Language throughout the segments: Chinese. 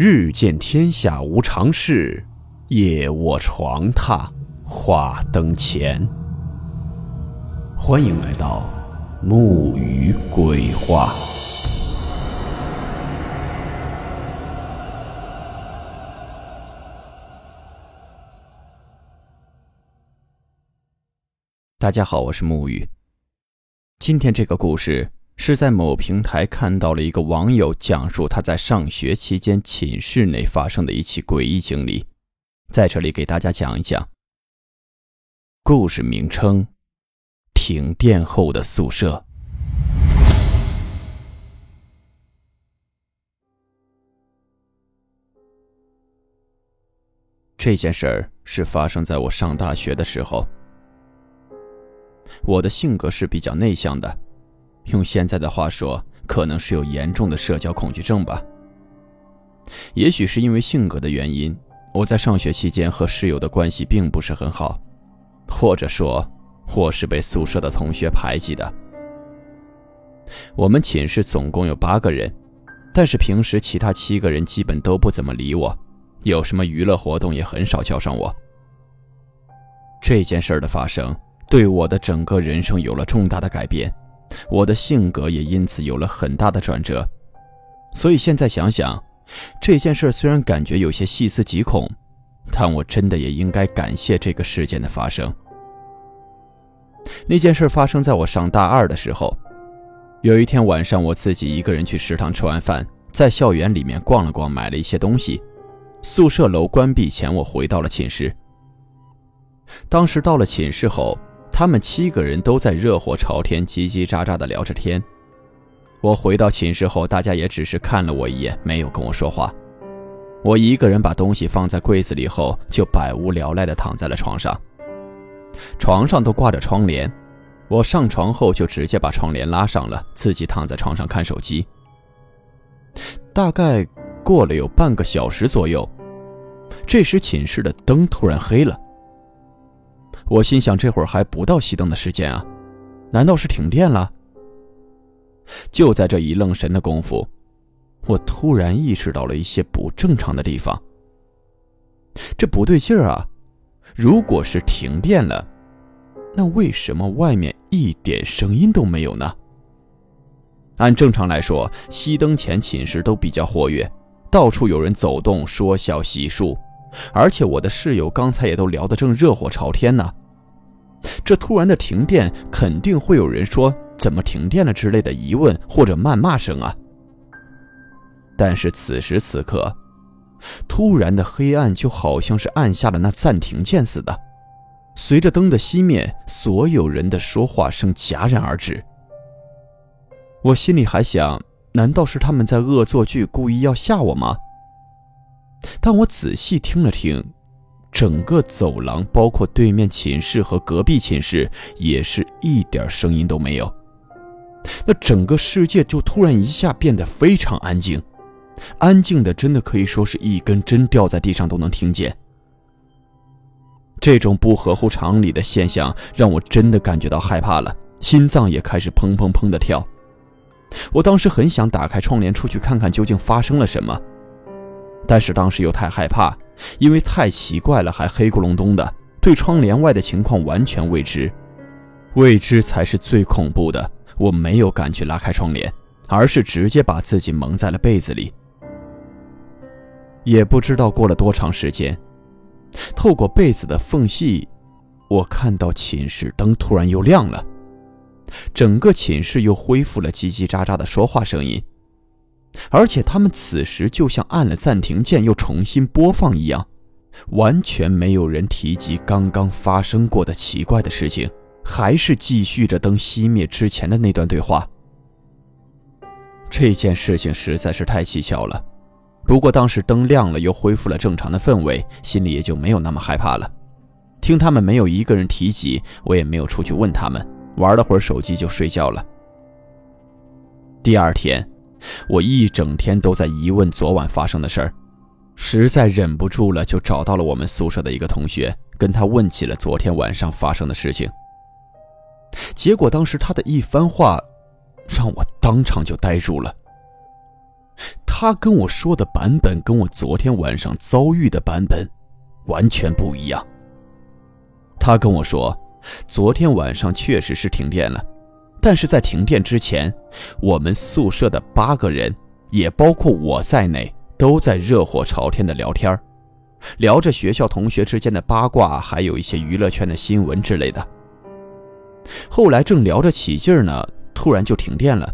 日见天下无常事，夜卧床榻话灯前。欢迎来到木鱼鬼话。大家好，我是木鱼。今天这个故事是在某平台看到了一个网友讲述他在上学期间寝室内发生的一起诡异经历，在这里给大家讲一讲。故事名称：停电后的宿舍。这件事儿是发生在我上大学的时候。我的性格是比较内向的，用现在的话说，可能是有严重的社交恐惧症吧。也许是因为性格的原因，我在上学期间和室友的关系并不是很好，或者说我是被宿舍的同学排挤的。我们寝室总共有8个人，但是平时其他7个人基本都不怎么理我，有什么娱乐活动也很少叫上我。这件事的发生对我的整个人生有了重大的改变，我的性格也因此有了很大的转折。所以现在想想，这件事虽然感觉有些细思极恐，但我真的也应该感谢这个事件的发生。那件事发生在我上大2的时候。有一天晚上，我自己一个人去食堂吃完饭，在校园里面逛了逛，买了一些东西。宿舍楼关闭前，我回到了寝室。当时到了寝室后，他们7个人都在热火朝天叽叽喳喳地聊着天。我回到寝室后，大家也只是看了我一眼，没有跟我说话。我一个人把东西放在柜子里后，就百无聊赖地躺在了床上。床上都挂着窗帘，我上床后就直接把窗帘拉上了，自己躺在床上看手机。大概过了有半个小时左右，这时寝室的灯突然黑了。我心想，这会儿还不到熄灯的时间啊，难道是停电了？就在这一愣神的功夫，我突然意识到了一些不正常的地方。这不对劲儿啊，如果是停电了，那为什么外面一点声音都没有呢？按正常来说，熄灯前寝室都比较活跃，到处有人走动、说笑、洗漱，而且我的室友刚才也都聊得正热火朝天呢。这突然的停电，肯定会有人说怎么停电了之类的疑问或者谩骂声啊。但是此时此刻，突然的黑暗就好像是按下了那暂停键似的，随着灯的熄灭，所有人的说话声戛然而止。我心里还想，难道是他们在恶作剧，故意要吓我吗？但我仔细听了听，整个走廊包括对面寝室和隔壁寝室也是一点声音都没有。那整个世界就突然一下变得非常安静，安静的真的可以说是一根针掉在地上都能听见。这种不合乎常理的现象让我真的感觉到害怕了，心脏也开始砰砰砰的跳。我当时很想打开窗帘出去看看究竟发生了什么，但是当时又太害怕，因为太奇怪了，还黑咕隆咚的，对窗帘外的情况完全未知。未知才是最恐怖的，我没有敢去拉开窗帘，而是直接把自己蒙在了被子里。也不知道过了多长时间，透过被子的缝隙，我看到寝室灯突然又亮了，整个寝室又恢复了叽叽喳喳的说话声音。而且他们此时就像按了暂停键又重新播放一样，完全没有人提及刚刚发生过的奇怪的事情，还是继续着灯熄灭之前的那段对话。这件事情实在是太蹊跷了，不过当时灯亮了又恢复了正常的氛围，心里也就没有那么害怕了。听他们没有一个人提及，我也没有出去问他们，玩了会儿手机就睡觉了。第二天，我一整天都在疑问昨晚发生的事儿，实在忍不住了，就找到了我们宿舍的一个同学，跟他问起了昨天晚上发生的事情。结果当时他的一番话让我当场就呆住了。他跟我说的版本跟我昨天晚上遭遇的版本完全不一样。他跟我说，昨天晚上确实是停电了，但是在停电之前，我们宿舍的8个人，也包括我在内，都在热火朝天的聊天，聊着学校同学之间的八卦，还有一些娱乐圈的新闻之类的。后来正聊着起劲呢，突然就停电了。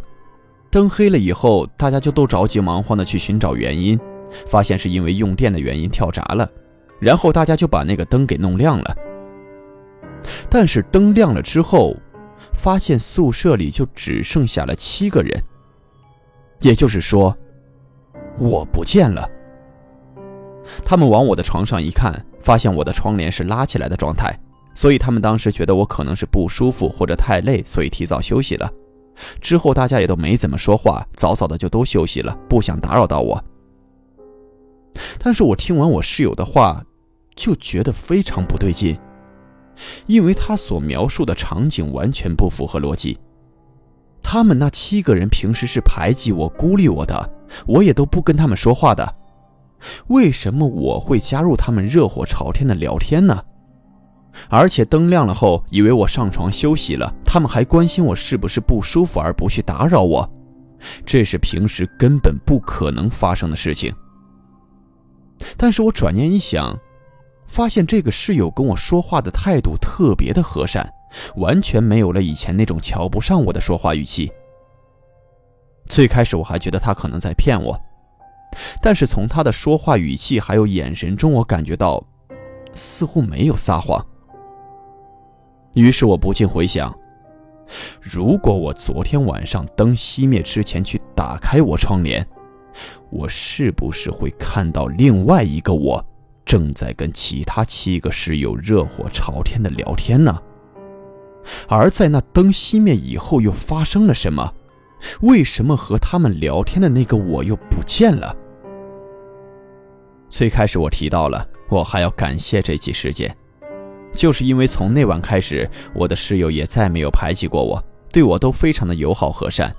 灯黑了以后，大家就都着急忙慌地去寻找原因，发现是因为用电的原因跳闸了，然后大家就把那个灯给弄亮了。但是灯亮了之后，发现宿舍里就只剩下了7个人，也就是说，我不见了。他们往我的床上一看，发现我的窗帘是拉起来的状态，所以他们当时觉得我可能是不舒服或者太累，所以提早休息了。之后大家也都没怎么说话，早早的就都休息了，不想打扰到我。但是我听完我室友的话，就觉得非常不对劲，因为他所描述的场景完全不符合逻辑。他们那7个人平时是排挤我、孤立我的，我也都不跟他们说话的，为什么我会加入他们热火朝天的聊天呢？而且灯亮了后，以为我上床休息了，他们还关心我是不是不舒服而不去打扰我，这是平时根本不可能发生的事情。但是我转念一想，发现这个室友跟我说话的态度特别的和善，完全没有了以前那种瞧不上我的说话语气。最开始我还觉得他可能在骗我，但是从他的说话语气还有眼神中，我感觉到似乎没有撒谎。于是我不禁回想，如果我昨天晚上灯熄灭之前去打开我窗帘，我是不是会看到另外一个我正在跟其他7个室友热火朝天的聊天呢？而在那灯熄灭以后又发生了什么？为什么和他们聊天的那个我又不见了？最开始我提到了，我还要感谢这起事件，就是因为从那晚开始，我的室友也再没有排挤过我，对我都非常的友好和善，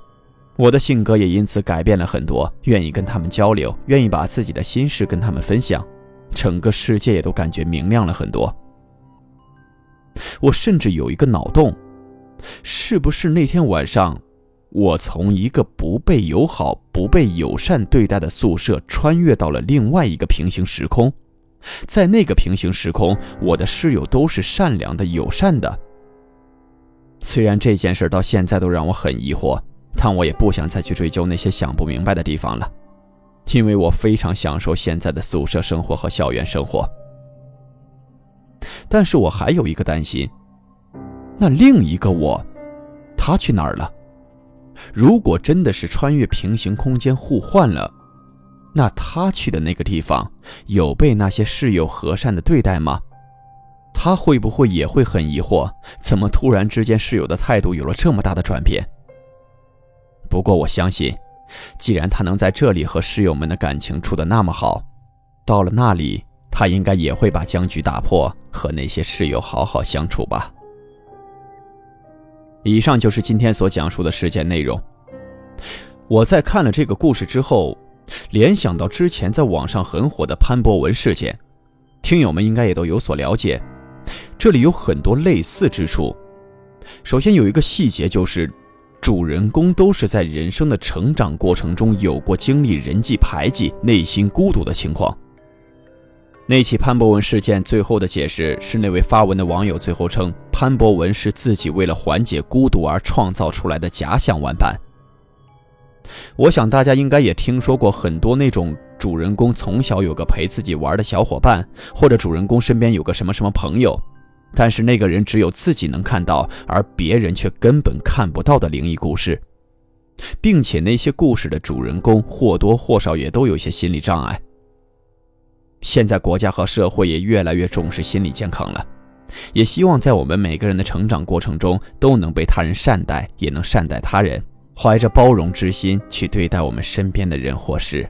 我的性格也因此改变了很多，愿意跟他们交流，愿意把自己的心事跟他们分享，整个世界也都感觉明亮了很多。我甚至有一个脑洞，是不是那天晚上我从一个不被友好、不被友善对待的宿舍穿越到了另外一个平行时空，在那个平行时空，我的室友都是善良的、友善的。虽然这件事到现在都让我很疑惑，但我也不想再去追究那些想不明白的地方了，因为我非常享受现在的宿舍生活和校园生活。但是我还有一个担心，那另一个我，他去哪儿了？如果真的是穿越平行空间互换了，那他去的那个地方有被那些室友和善的对待吗？他会不会也会很疑惑，怎么突然之间室友的态度有了这么大的转变？不过我相信，既然他能在这里和室友们的感情处得那么好，到了那里他应该也会把僵局打破，和那些室友好好相处吧。以上就是今天所讲述的事件内容。我在看了这个故事之后，联想到之前在网上很火的潘博文事件，听友们应该也都有所了解，这里有很多类似之处。首先有一个细节，就是主人公都是在人生的成长过程中有过经历人际排挤、内心孤独的情况。那起潘博文事件最后的解释是，那位发文的网友最后称，潘博文是自己为了缓解孤独而创造出来的假想玩伴。我想大家应该也听说过很多那种主人公从小有个陪自己玩的小伙伴，或者主人公身边有个什么什么朋友，但是那个人只有自己能看到，而别人却根本看不到的灵异故事，并且那些故事的主人公或多或少也都有些心理障碍。现在国家和社会也越来越重视心理健康了，也希望在我们每个人的成长过程中都能被他人善待，也能善待他人，怀着包容之心去对待我们身边的人或事。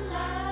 娘？